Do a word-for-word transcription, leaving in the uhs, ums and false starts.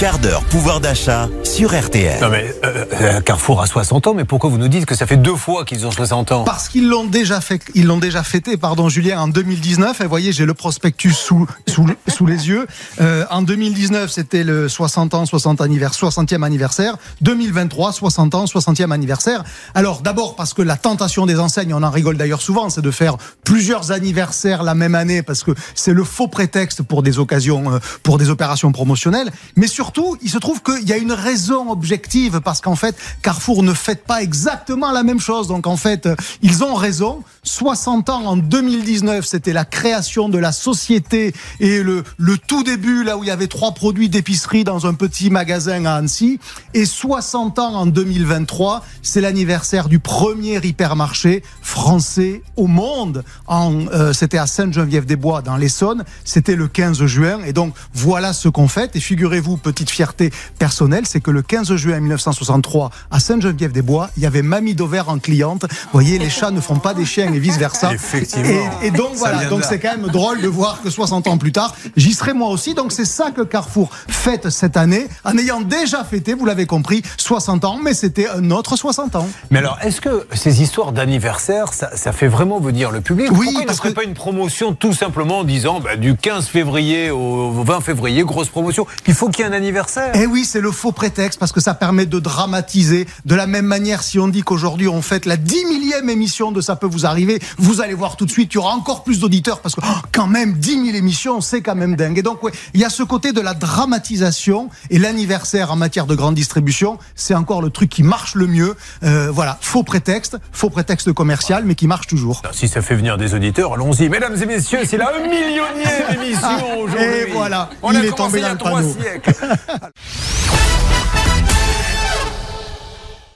Quart d'heure pouvoir d'achat sur R T L. Non mais euh, euh, Carrefour a soixante ans, mais pourquoi vous nous dites que ça fait deux fois qu'ils ont soixante ans? Parce qu'ils l'ont déjà fait, ils l'ont déjà fêté, pardon Julien, en deux mille dix-neuf. Et voyez, j'ai le prospectus sous, sous, sous les yeux. Euh, en deux mille dix-neuf, c'était le soixante ans, soixante anniversaire, soixantième anniversaire. deux mille vingt-trois, soixante ans, soixantième anniversaire. Alors d'abord parce que la tentation des enseignes, on en rigole d'ailleurs souvent, c'est de faire plusieurs anniversaires la même année parce que c'est le faux prétexte pour des occasions, pour des opérations promotionnelles. Mais surtout, il se trouve qu'il y a une raison objective parce qu'en fait, Carrefour ne fête pas exactement la même chose. Donc en fait, ils ont raison. soixante ans en deux mille dix-neuf, c'était la création de la société et le, le tout début, là où il y avait trois produits d'épicerie dans un petit magasin à Annecy. Et soixante ans en deux mille vingt-trois, c'est l'anniversaire du premier hypermarché français au monde. En, euh, c'était à Sainte-Geneviève-des-Bois dans l'Essonne. C'était le quinze juin. Et donc, voilà ce qu'on fête. Et figurez-vous, petite fierté personnelle, c'est que le quinze juin mille neuf cent soixante-trois, à Sainte-Geneviève-des-Bois, il y avait Mamie Dover en cliente. Vous voyez, les chats ne font pas des chiens et vice-versa. Effectivement. Et, et donc, voilà. Donc, c'est quand même drôle de voir que soixante ans plus tard, j'y serai moi aussi. Donc, c'est ça que Carrefour fête cette année, en ayant déjà fêté, vous l'avez compris, soixante ans, mais c'était un autre soixante ans. Mais alors, est-ce que ces histoires d'anniversaire, ça, ça fait vraiment venir le public? Oui. Pourquoi il ne serait que... pas une promotion tout simplement en disant bah, du quinze février au vingt février, grosse promotion? Il faut qu'il y ait un anniversaire. Eh oui, c'est le faux prétexte parce que ça permet de dramatiser. De la même manière, si on dit qu'aujourd'hui on fête la dix millième émission de Ça peut vous arriver, vous allez voir tout de suite, il y aura encore plus d'auditeurs parce que oh, quand même dix mille émissions, c'est quand même dingue. Et donc, ouais, il y a ce côté de la dramatisation et l'anniversaire en matière de grande distribution, c'est encore le truc qui marche le mieux. Euh, voilà, faux prétexte, faux prétexte commercial, mais qui marche toujours. Si ça fait venir des auditeurs, allons-y. Mesdames et messieurs, c'est la un millionième émission aujourd'hui. Et voilà, on il est tombé dans le panneau. Siècles.